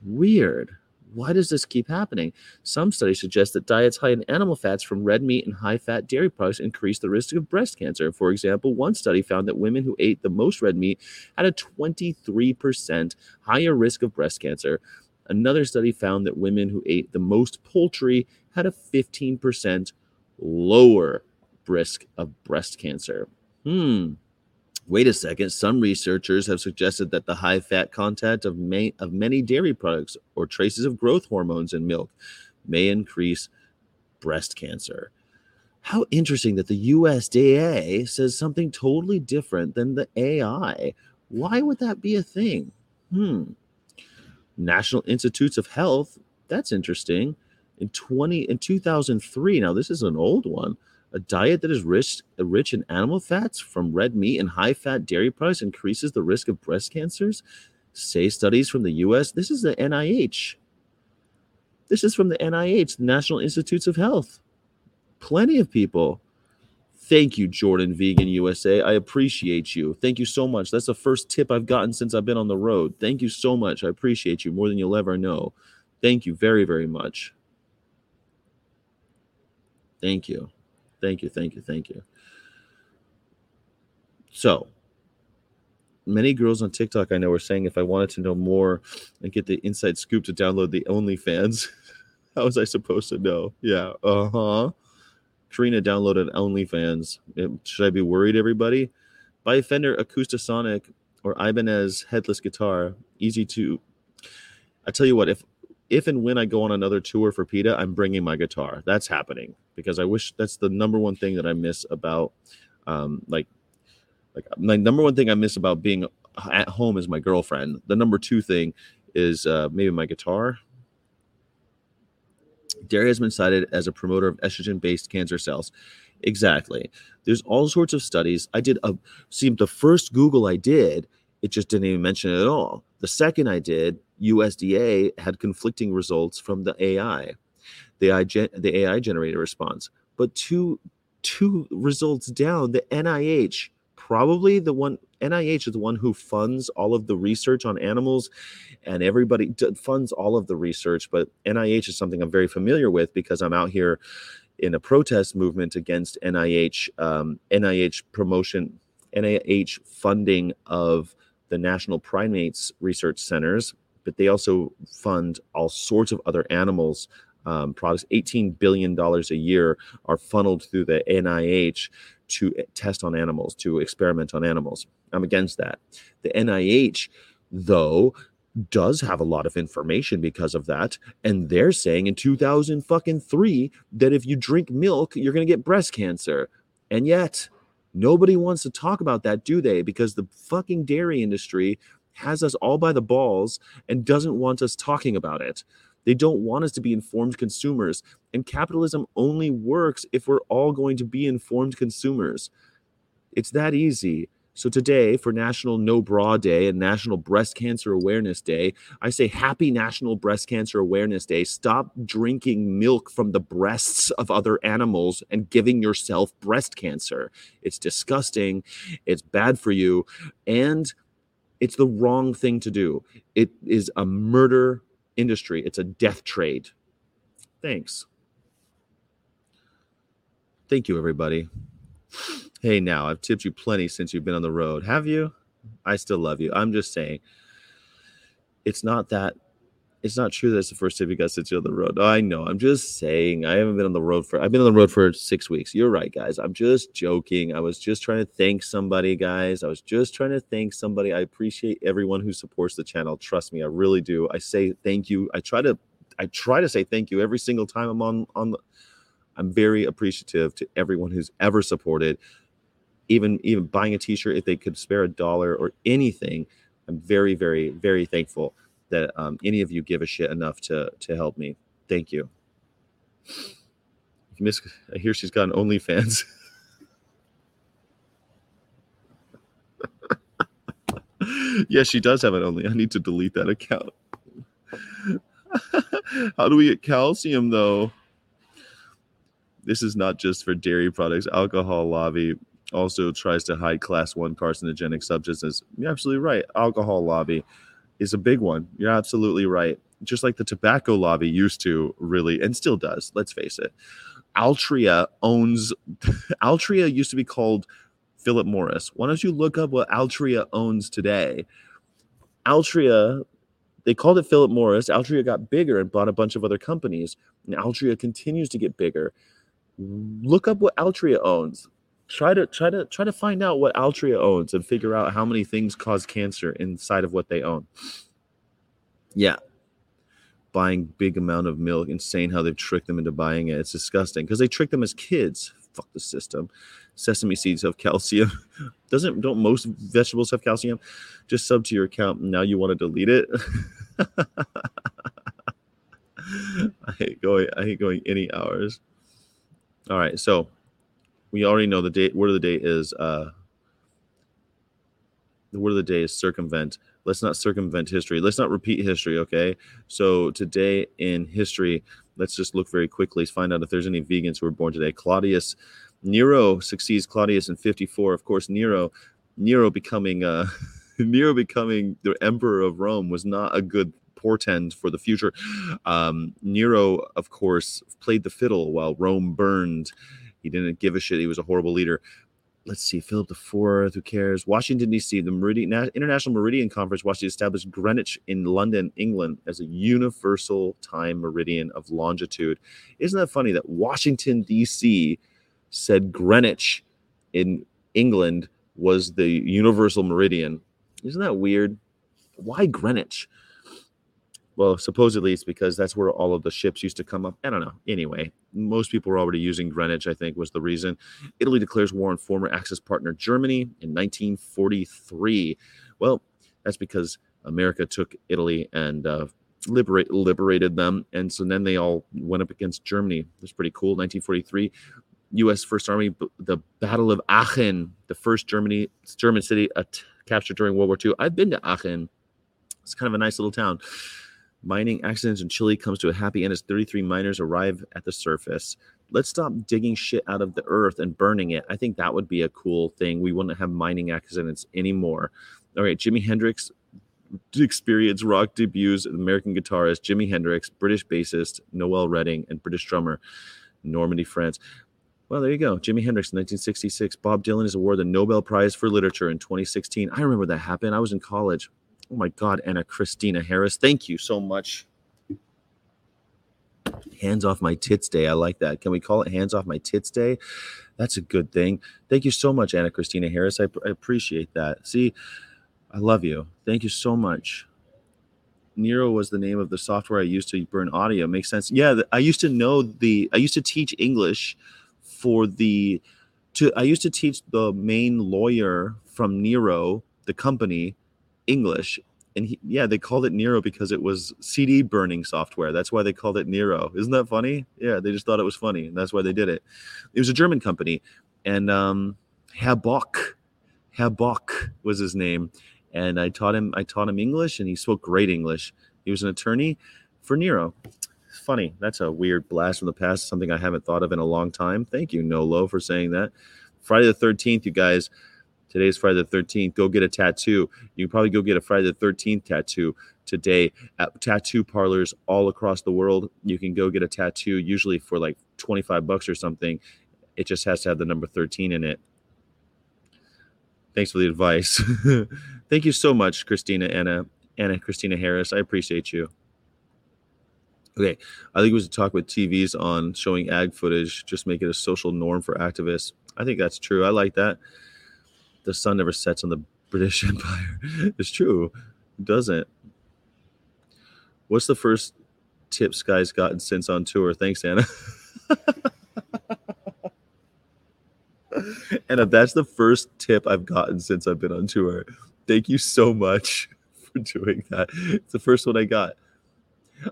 Weird. Why does this keep happening? Some studies suggest that diets high in animal fats from red meat and high-fat dairy products increase the risk of breast cancer. For example, one study found that women who ate the most red meat had a 23% higher risk of breast cancer. Another study found that women who ate the most poultry had a 15% lower risk of breast cancer. Wait a second. Some researchers have suggested that the high fat content of many dairy products or traces of growth hormones in milk may increase breast cancer. How interesting that the USDA says something totally different than the AI. Why would that be a thing? National Institutes of Health. That's interesting. In 2003. Now, this is an old one. A diet that is rich in animal fats from red meat and high-fat dairy products increases the risk of breast cancers, say studies from the U.S. This is the NIH. This is from the NIH, National Institutes of Health. Plenty of people. Thank you, Jordan Vegan USA. I appreciate you. Thank you so much. That's the first tip I've gotten since I've been on the road. Thank you so much. I appreciate you more than you'll ever know. Thank you very, very much. Thank you. Thank you, thank you, thank you. So, many girls on TikTok I know are saying if I wanted to know more and get the inside scoop to download the OnlyFans, how was I supposed to know? Yeah, Trina downloaded OnlyFans. Should I be worried, everybody? Buy Fender Acoustasonic or Ibanez Headless Guitar. Easy to... I tell you what, if and when I go on another tour for PETA, I'm bringing my guitar. That's happening because I wish that's the number one thing that I miss about... my number one thing I miss about being at home is my girlfriend. The number two thing is maybe my guitar. Dairy has been cited as a promoter of estrogen-based cancer cells. Exactly. There's all sorts of studies. The first Google I did, it just didn't even mention it at all. The second I did, USDA had conflicting results from the AI. The AI generated a response. But two results down, the NIH, probably the one, NIH is the one who funds all of the research on animals, and everybody funds all of the research, but NIH is something I'm very familiar with because I'm out here in a protest movement against NIH promotion, NIH funding of the National Primates Research Centers, but they also fund all sorts of other animals products. $18 billion a year are funneled through the NIH to test on animals, to experiment on animals. I'm against that. The NIH, though, does have a lot of information because of that. And they're saying in 2003 that if you drink milk, you're going to get breast cancer. And yet nobody wants to talk about that, do they? Because the fucking dairy industry has us all by the balls and doesn't want us talking about it. They don't want us to be informed consumers. And capitalism only works if we're all going to be informed consumers. It's that easy. So today, for National No Bra Day and National Breast Cancer Awareness Day, I say happy National Breast Cancer Awareness Day. Stop drinking milk from the breasts of other animals and giving yourself breast cancer. It's disgusting. It's bad for you. And it's the wrong thing to do. It is a murder industry. It's a death trade. Thanks. Thank you, everybody. Hey, now, I've tipped you plenty since you've been on the road. Have you? I still love you. I'm just saying. It's not true that it's the first tip you got since you're on the road. I know. I'm just saying. I haven't been on the road for... I've been on the road for 6 weeks. You're right, guys. I'm just joking. I was just trying to thank somebody, guys. I appreciate everyone who supports the channel. Trust me. I really do. I say thank you. I try to say thank you every single time I'm on. I'm very appreciative to everyone who's ever supported, even buying a t-shirt if they could spare a dollar or anything. I'm very, very, very thankful that any of you give a shit enough to help me. Thank you. I hear she's got an OnlyFans. Yes, she does have an Only. I need to delete that account. How do we get calcium, though? This is not just for dairy products. Alcohol lobby also tries to hide class 1 carcinogenic substances. You're absolutely right. Alcohol lobby is a big one. You're absolutely right. Just like the tobacco lobby used to, really, and still does. Let's face it. Altria used to be called Philip Morris. Why don't you look up what Altria owns today? Altria... They called it Philip Morris. Altria got bigger and bought a bunch of other companies. And Altria continues to get bigger. Look up what Altria owns. Try to find out what Altria owns and figure out how many things cause cancer inside of what they own. Yeah. Buying big amount of milk. Insane how they've tricked them into buying it. It's disgusting because they tricked them as kids. Fuck the system. Sesame seeds have calcium. Don't most vegetables have calcium? Just sub to your account. Now you want to delete it? I hate going any hours. All right, so we already know the date. Word of the day is the word of the day is circumvent. Let's not circumvent history. Let's not repeat history, okay? So today in history, let's just look very quickly, find out if there's any vegans who were born today. Nero succeeds Claudius in 54. Of course, Nero becoming the emperor of Rome was not a good portend for the future. Nero, of course, played the fiddle while Rome burned. He didn't give a shit. He was a horrible leader. Let's see, Philip IV, who cares? Washington, D.C., the International Meridian Conference, Washington established Greenwich in London, England, as a universal time meridian of longitude. Isn't that funny that Washington, D.C., said Greenwich in England was the universal meridian. Isn't that weird? Why Greenwich? Well, supposedly it's because that's where all of the ships used to come up. I don't know. Anyway, most people were already using Greenwich, I think, was the reason. Italy declares war on former Axis partner Germany in 1943. Well, that's because America took Italy and liberated them. And so then they all went up against Germany. That's pretty cool. 1943, U.S. First Army, the Battle of Aachen, the first German city captured during World War II. I've been to Aachen. It's kind of a nice little town. Mining accidents in Chile comes to a happy end as 33 miners arrive at the surface. Let's stop digging shit out of the earth and burning it. I think that would be a cool thing. We wouldn't have mining accidents anymore. All right, Jimi Hendrix experience rock debuts. American guitarist Jimi Hendrix, British bassist Noel Redding, and British drummer Normandy, France. Well, there you go. Jimi Hendrix in 1966. Bob Dylan is awarded the Nobel Prize for Literature in 2016. I remember that happened. I was in college. Oh, my God, Anna Christina Harris. Thank you so much. Hands Off My Tits Day. I like that. Can we call it Hands Off My Tits Day? That's a good thing. Thank you so much, Anna Christina Harris. I appreciate that. See, I love you. Thank you so much. Nero was the name of the software I used to burn audio. Makes sense. Yeah, I used to teach English I used to teach the main lawyer from Nero, the company, English, and they called it Nero because it was CD burning software. That's why they called it Nero. Isn't that funny? Yeah, they just thought it was funny, and that's why they did it. It was a German company, and Habok was his name, and I taught him English, and he spoke great English. He was an attorney for Nero. Funny. That's a weird blast from the past, something I haven't thought of in a long time. Thank you, Nolo, for saying that. Friday the 13th, you guys. Today's Friday the 13th. Go get a tattoo. You can probably go get a Friday the 13th tattoo today at tattoo parlors all across the world. You can go get a tattoo, usually for like $25 or something. It just has to have the number 13 in it. Thanks for the advice. Thank you so much, Anna Christina Harris. I appreciate you. Okay, I think it was a talk with TVs on showing ag footage. Just make it a social norm for activists. I think that's true. I like that. The sun never sets on the British Empire. It's true. It doesn't. What's the first tip Sky's gotten since on tour? Thanks, Anna. And if that's the first tip I've gotten since I've been on tour, thank you so much for doing that. It's the first one I got.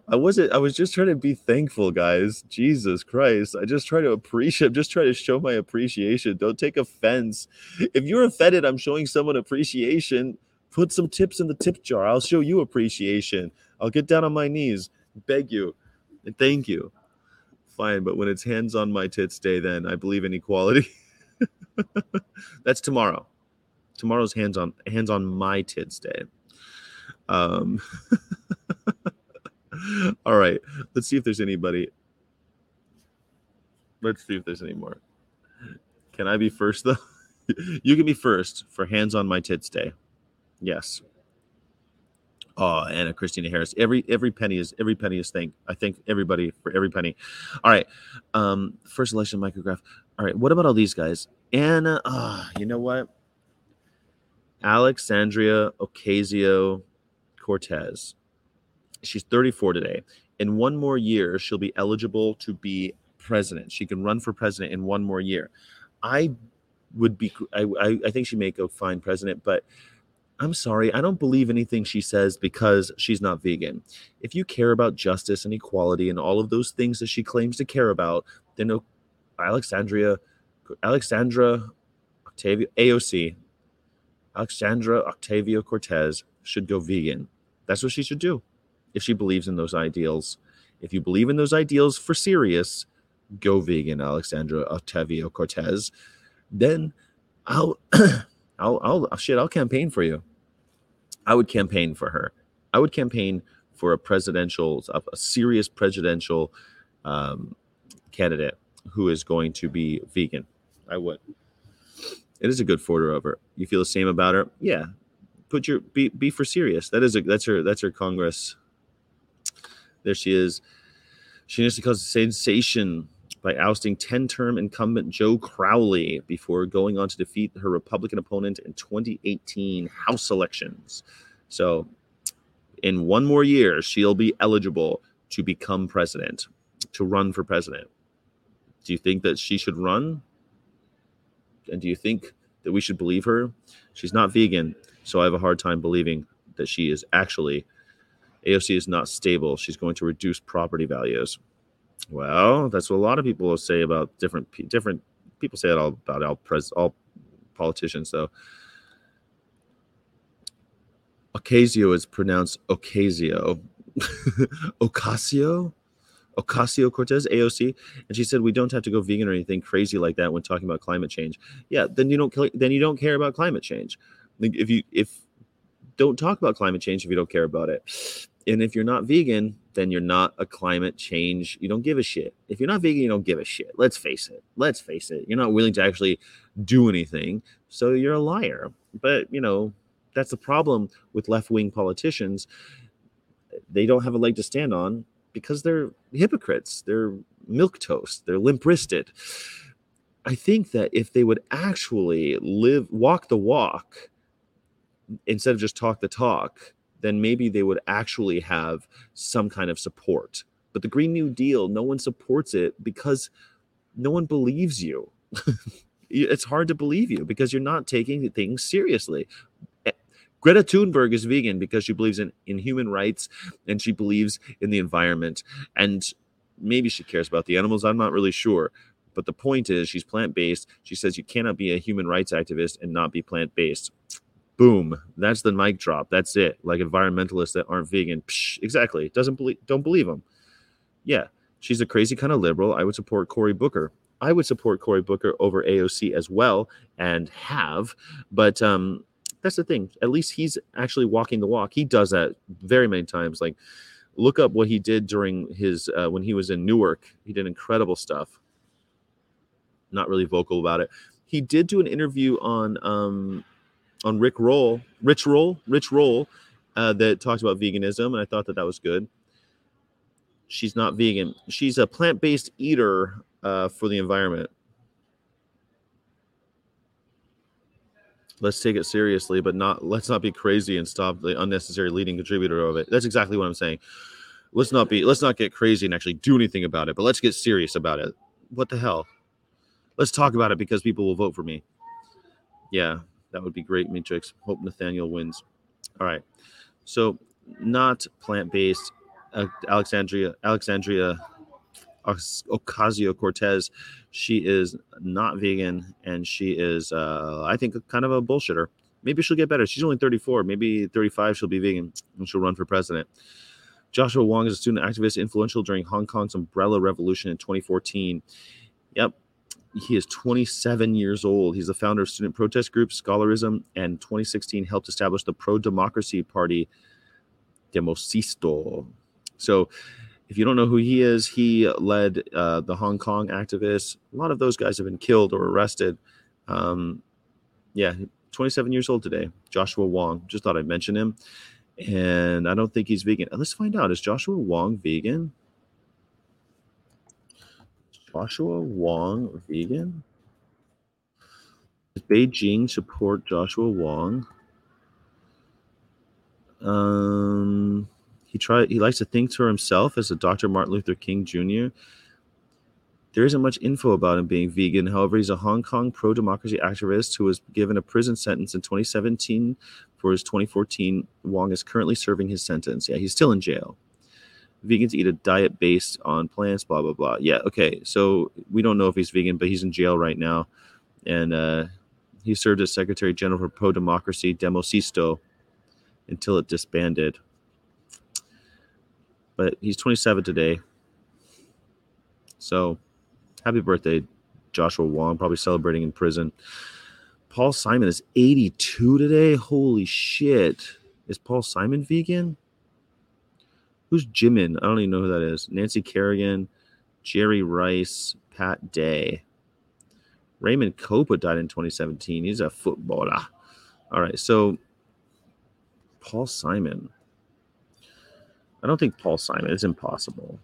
I was just trying to be thankful, guys. Jesus Christ. I just try to appreciate. I'm just trying to show my appreciation. Don't take offense. If you're offended, I'm showing someone appreciation. Put some tips in the tip jar. I'll show you appreciation. I'll get down on my knees, beg you, and thank you. Fine, but when it's Hands on My Tits Day, then I believe in equality. That's tomorrow. Tomorrow's Hands on My Tits Day. All right, let's see if there's anybody. Let's see if there's any more. Can I be first, though? You can be first for Hands on My Tits Day. Yes. Oh, Anna Christina Harris. Every penny is thanked. I thank everybody for every penny. All right. First election micrograph. All right. What about all these guys? Anna. You know what? Alexandria Ocasio-Cortez. She's 34 today. In one more year, she'll be eligible to be president. She can run for president in one more year. I think she may go fine president, but I'm sorry. I don't believe anything she says because she's not vegan. If you care about justice and equality and all of those things that she claims to care about, then Alexandra Ocasio-Cortez should go vegan. That's what she should do. If she believes in those ideals, if you believe in those ideals for serious, go vegan, Alexandria Ocasio-Cortez. Then I'll campaign for you. I would campaign for her. I would campaign for a serious presidential candidate who is going to be vegan. I would. It is a good photo of her. You feel the same about her? Yeah. Put your be for serious. That's her Congress. There she is. She needs to cause sensation by ousting 10-term incumbent Joe Crowley before going on to defeat her Republican opponent in 2018 House elections. So in one more year, she'll be eligible to become president, to run for president. Do you think that she should run? And do you think that we should believe her? She's not vegan, so I have a hard time believing that she is actually, AOC is not stable. She's going to reduce property values. Well, that's what a lot of people say about different people say that all about all politicians, though. Ocasio is pronounced Ocasio. Ocasio? Ocasio-Cortez, AOC. And she said, we don't have to go vegan or anything crazy like that when talking about climate change. Yeah, then you don't care about climate change. Like if don't talk about climate change if you don't care about it. And if you're not vegan, then you're not a climate change. You don't give a shit. If you're not vegan, you don't give a shit. Let's face it. You're not willing to actually do anything. So you're a liar. But, that's the problem with left-wing politicians. They don't have a leg to stand on because they're hypocrites. They're milquetoast. They're limp-wristed. I think that if they would actually walk the walk instead of just talk the talk, then maybe they would actually have some kind of support. But the Green New Deal, no one supports it because no one believes you. It's hard to believe you because you're not taking things seriously. Greta Thunberg is vegan because she believes in human rights and she believes in the environment. And maybe she cares about the animals. I'm not really sure. But the point is she's plant-based. She says you cannot be a human rights activist and not be plant-based. Boom. That's the mic drop. That's it. Like environmentalists that aren't vegan. Psh, exactly. Don't believe them. Yeah. She's a crazy kind of liberal. I would support Cory Booker. I would support Cory Booker over AOC as well and have. But, that's the thing. At least he's actually walking the walk. He does that very many times. Like, look up what he did during his when he was in Newark. He did incredible stuff. Not really vocal about it. He did do an interview on Rich Roll, that talked about veganism, and I thought that was good. She's not vegan. She's a plant-based eater for the environment. Let's take it seriously, but let's not be crazy and stop the unnecessary leading contributor of it. That's exactly what I'm saying. Let's not get crazy and actually do anything about it, but let's get serious about it. What the hell? Let's talk about it because people will vote for me. Yeah, that would be great, Matrix. Hope Nathaniel wins. All right. So not plant-based. Alexandria Ocasio-Cortez, she is not vegan, and she is, I think, kind of a bullshitter. Maybe she'll get better. She's only 34. Maybe 35 she'll be vegan, and she'll run for president. Joshua Wong is a student activist influential during Hong Kong's Umbrella Revolution in 2014. Yep. He is 27 years old. He's the founder of student protest group Scholarism, and 2016 helped establish the pro-democracy party Demosisto. So if you don't know who he is, he led the Hong Kong activists. A lot of those guys have been killed or arrested. 27 years old today. Joshua Wong. Just thought I'd mention him. And I don't think he's vegan. Let's find out. Is Joshua Wong vegan? Joshua Wong vegan? Does Beijing support Joshua Wong? He likes to think for himself as a Dr. Martin Luther King Jr. There isn't much info about him being vegan. However, he's a Hong Kong pro-democracy activist who was given a prison sentence in 2017 for his 2014. Wong is currently serving his sentence. Yeah, he's still in jail. Vegans eat a diet based on plants, blah, blah, blah. Yeah, okay. So we don't know if he's vegan, but he's in jail right now. And he served as Secretary General for pro-democracy Demosisto until it disbanded. But he's 27 today. So happy birthday, Joshua Wong. Probably celebrating in prison. Paul Simon is 82 today. Holy shit. Is Paul Simon vegan? Who's Jimin? I don't even know who that is. Nancy Kerrigan, Jerry Rice, Pat Day. Raymond Kopa died in 2017. He's a footballer. All right, so Paul Simon. I don't think Paul Simon. It's impossible.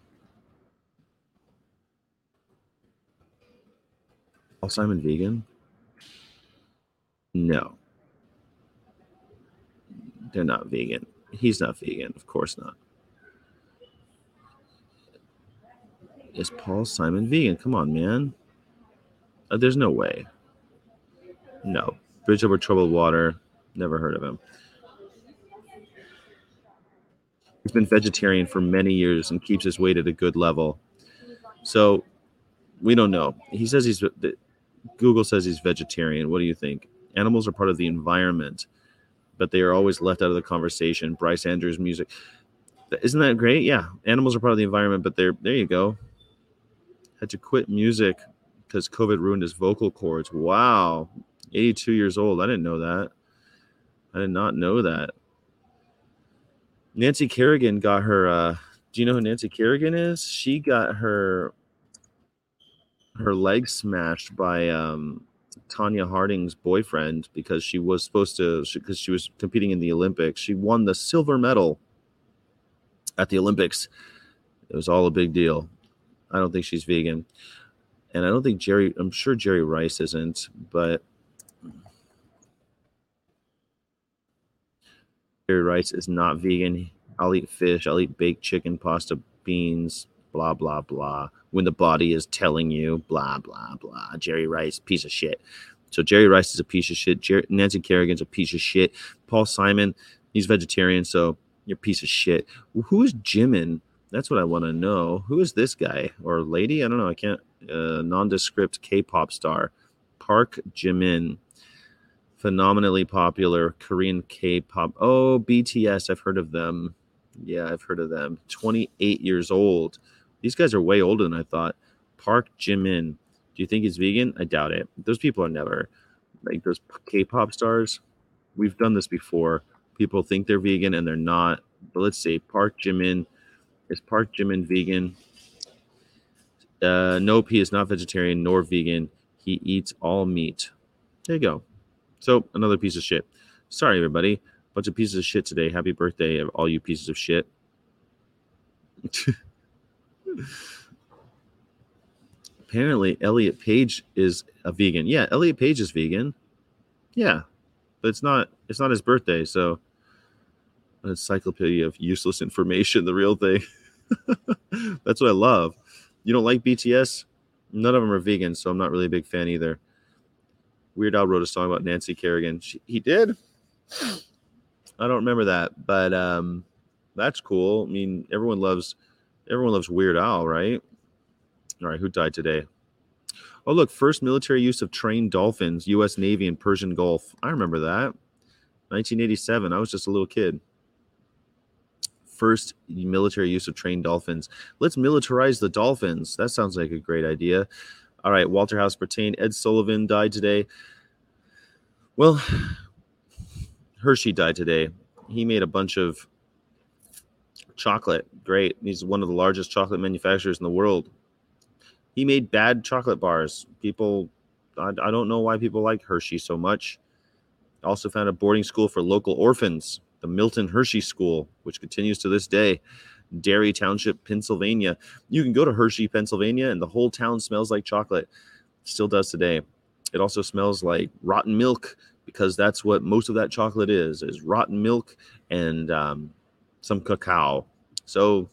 Paul Simon vegan? No. They're not vegan. He's not vegan. Of course not. Is Paul Simon vegan? Come on, man. There's no way. No. Bridge over troubled water. Never heard of him. He's been vegetarian for many years and keeps his weight at a good level. So we don't know. He says Google says he's vegetarian. What do you think? Animals are part of the environment, but they are always left out of the conversation. Bryce Andrews music. Isn't that great? Yeah. Animals are part of the environment, but they're, there you go. Had to quit music because COVID ruined his vocal cords. Wow. 82 years old. I didn't know that. I did not know that. Nancy Kerrigan got her, do you know who Nancy Kerrigan is? She got her leg smashed by Tanya Harding's boyfriend because she was supposed to, because she was competing in the Olympics. She won the silver medal at the Olympics. It was all a big deal. I don't think she's vegan. And I don't think I'm sure Jerry Rice isn't, but Jerry Rice is not vegan. I'll eat fish. I'll eat baked chicken, pasta, beans, blah, blah, blah. When the body is telling you, blah, blah, blah. Jerry Rice, piece of shit. So Jerry Rice is a piece of shit. Nancy Kerrigan's a piece of shit. Paul Simon, he's vegetarian, so you're a piece of shit. Who is Jimin? That's what I want to know. Who is this guy or lady? I don't know. I can't. Nondescript K-pop star. Park Jimin. Phenomenally popular Korean K-pop. Oh, BTS. I've heard of them. Yeah, I've heard of them. 28 years old. These guys are way older than I thought. Park Jimin. Do you think he's vegan? I doubt it. Those people are never. Like those K-pop stars. We've done this before. People think they're vegan and they're not. But let's see. Park Jimin. Is Park Jimin vegan? Nope, he is not vegetarian nor vegan. He eats all meat. There you go. So, another piece of shit. Sorry, everybody. Bunch of pieces of shit today. Happy birthday, all you pieces of shit. Apparently, Elliot Page is a vegan. Yeah, Elliot Page is vegan. Yeah. But it's not his birthday, so an encyclopedia of useless information, the real thing. That's what I love. You don't like BTS? None of them are vegan, so I'm not really a big fan either. Weird Al wrote a song about Nancy Kerrigan. He did? I don't remember that, but that's cool. I mean, everyone loves Weird Al, right? All right, who died today? Oh, look, first military use of trained dolphins, U.S. Navy in Persian Gulf. I remember that. 1987. I was just a little kid. First military use of trained dolphins. Let's militarize the dolphins. That sounds like a great idea. All right, Walter House Bertain. Ed Sullivan died today. Well, Hershey died today. He made a bunch of chocolate. Great. He's one of the largest chocolate manufacturers in the world. He made bad chocolate bars. People, I don't know why people like Hershey so much. Also founded a boarding school for local orphans. The Milton Hershey School, which continues to this day, Dairy Township, Pennsylvania. You can go to Hershey, Pennsylvania, and the whole town smells like chocolate. Still does today. It also smells like rotten milk because that's what most of that chocolate is rotten milk and some cacao. So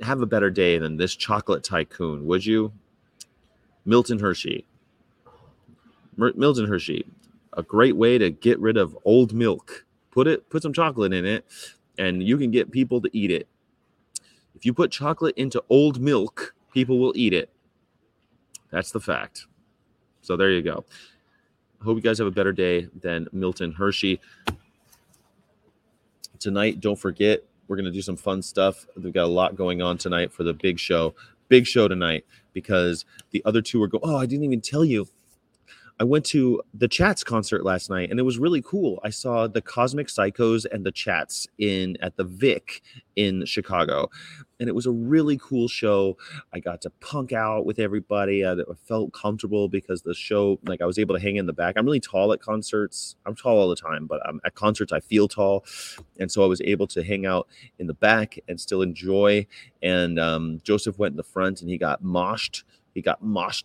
have a better day than this chocolate tycoon, would you? Milton Hershey. Milton Hershey, a great way to get rid of old milk. Put some chocolate in it, and you can get people to eat it. If you put chocolate into old milk, people will eat it. That's the fact. So there you go. I hope you guys have a better day than Milton Hershey. Tonight, don't forget, we're going to do some fun stuff. We've got a lot going on tonight for the big show. Big show tonight, because the other two are going, oh, I didn't even tell you. I went to the Chats concert last night, and it was really cool. I saw the Cosmic Psychos and the Chats at the Vic in Chicago, and it was a really cool show. I got to punk out with everybody. I felt comfortable because the show, like, I was able to hang in the back. I'm really tall at concerts. I'm tall all the time, but at concerts, I feel tall, and so I was able to hang out in the back and still enjoy, and Joseph went in the front, and he got moshed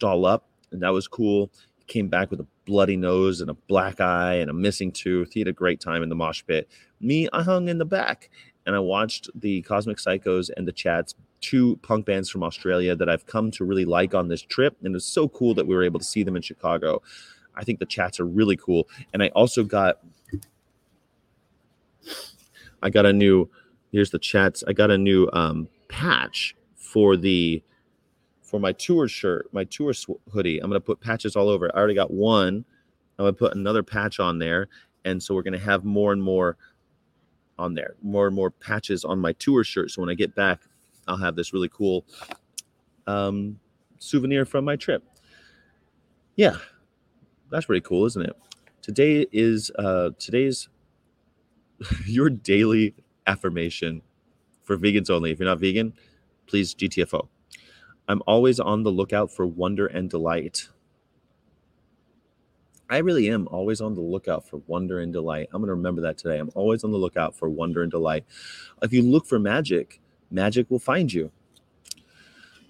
all up. and that was cool. He came back with a bloody nose and a black eye and a missing tooth. He had a great time in the mosh pit. Me, I hung in the back, and I watched the Cosmic Psychos and the Chats, two punk bands from Australia that I've come to really like on this trip, and it was so cool that we were able to see them in Chicago. I think the Chats are really cool, and I also got... here's the Chats. I got a new patch for my tour shirt, my tour hoodie. I'm going to put patches all over. I already got one. I'm going to put another patch on there. And so we're going to have more and more on there, more and more patches on my tour shirt. So when I get back, I'll have this really cool souvenir from my trip. Yeah, that's pretty cool, isn't it? Today is today's your daily affirmation for vegans only. If you're not vegan, please GTFO. I'm always on the lookout for wonder and delight. I really am always on the lookout for wonder and delight. I'm going to remember that today. I'm always on the lookout for wonder and delight. If you look for magic, magic will find you.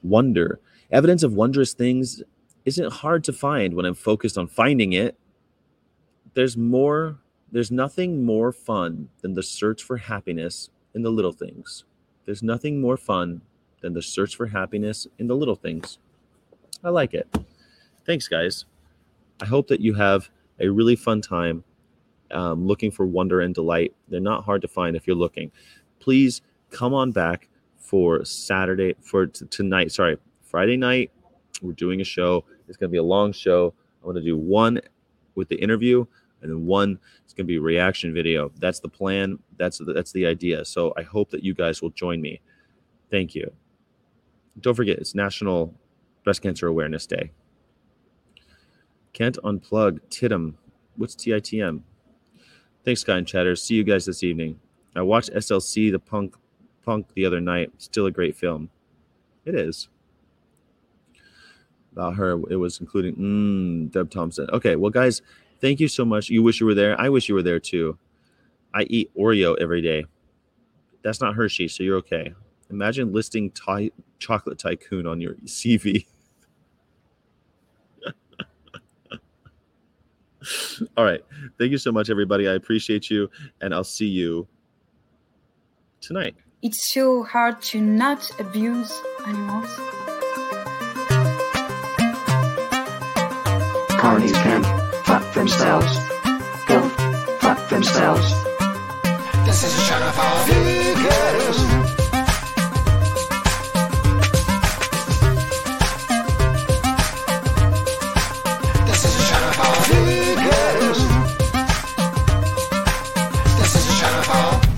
Wonder. Evidence of wondrous things isn't hard to find when I'm focused on finding it. There's nothing more fun than the search for happiness in the little things. There's nothing more fun than the search for happiness in the little things. I like it. Thanks, guys. I hope that you have a really fun time looking for wonder and delight. They're not hard to find if you're looking. Please come on back for Saturday, for tonight. Sorry, Friday night. We're doing a show. It's going to be a long show. I'm going to do one with the interview. And then one, it's going to be a reaction video. That's the plan. That's the idea. So I hope that you guys will join me. Thank you. Don't forget, it's National Breast Cancer Awareness Day. Can't unplug Titm. What's TITM? Thanks, kind chatters. See you guys this evening. I watched SLC, the punk the other night. Still a great film. It is. About her, it was including Deb Thompson. Okay, well, guys, thank you so much. You wish you were there. I wish you were there, too. I eat Oreo every day. That's not Hershey, so you're okay. Imagine listing Chocolate Tycoon on your CV. All right. Thank you so much, everybody. I appreciate you, and I'll see you tonight. It's so hard to not abuse animals. Carnies can fuck themselves. Go fuck themselves. This is a show for vegans. This is a show for vegans. This is a show for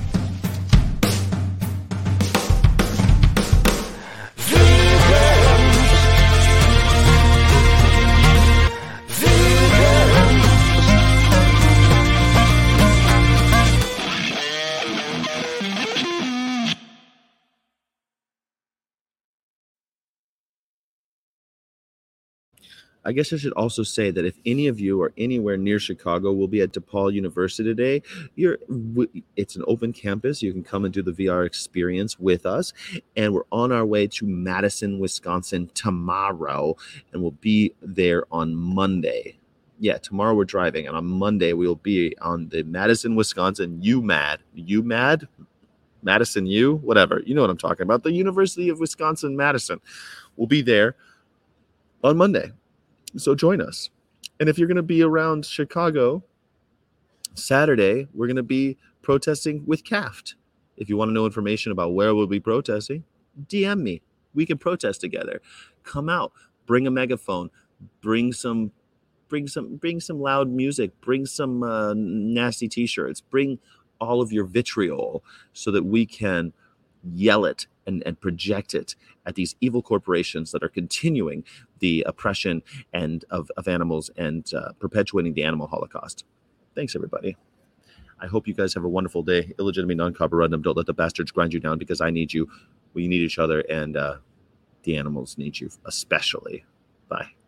I guess I should also say that if any of you are anywhere near Chicago, we'll be at DePaul University today. It's an open campus. You can come and do the VR experience with us. And we're on our way to Madison, Wisconsin tomorrow. And we'll be there on Monday. Yeah, tomorrow we're driving. And on Monday, we'll be on the Madison, Wisconsin UMAD. UMAD? Madison U? Whatever. You know what I'm talking about. The University of Wisconsin Madison. We'll be there on Monday. So join us. And if you're going to be around Chicago, Saturday, we're going to be protesting with CAFT. If you want to know information about where we'll be protesting, DM me. We can protest together. Come out. Bring a megaphone. Bring some loud music. Bring some nasty T-shirts. Bring all of your vitriol so that we can yell it and project it at these evil corporations that are continuing the oppression and of animals and perpetuating the animal holocaust. Thanks, everybody. I hope you guys have a wonderful day. Illegitimate non-carborundum. Don't let the bastards grind you down because I need you. We need each other, and the animals need you especially. Bye.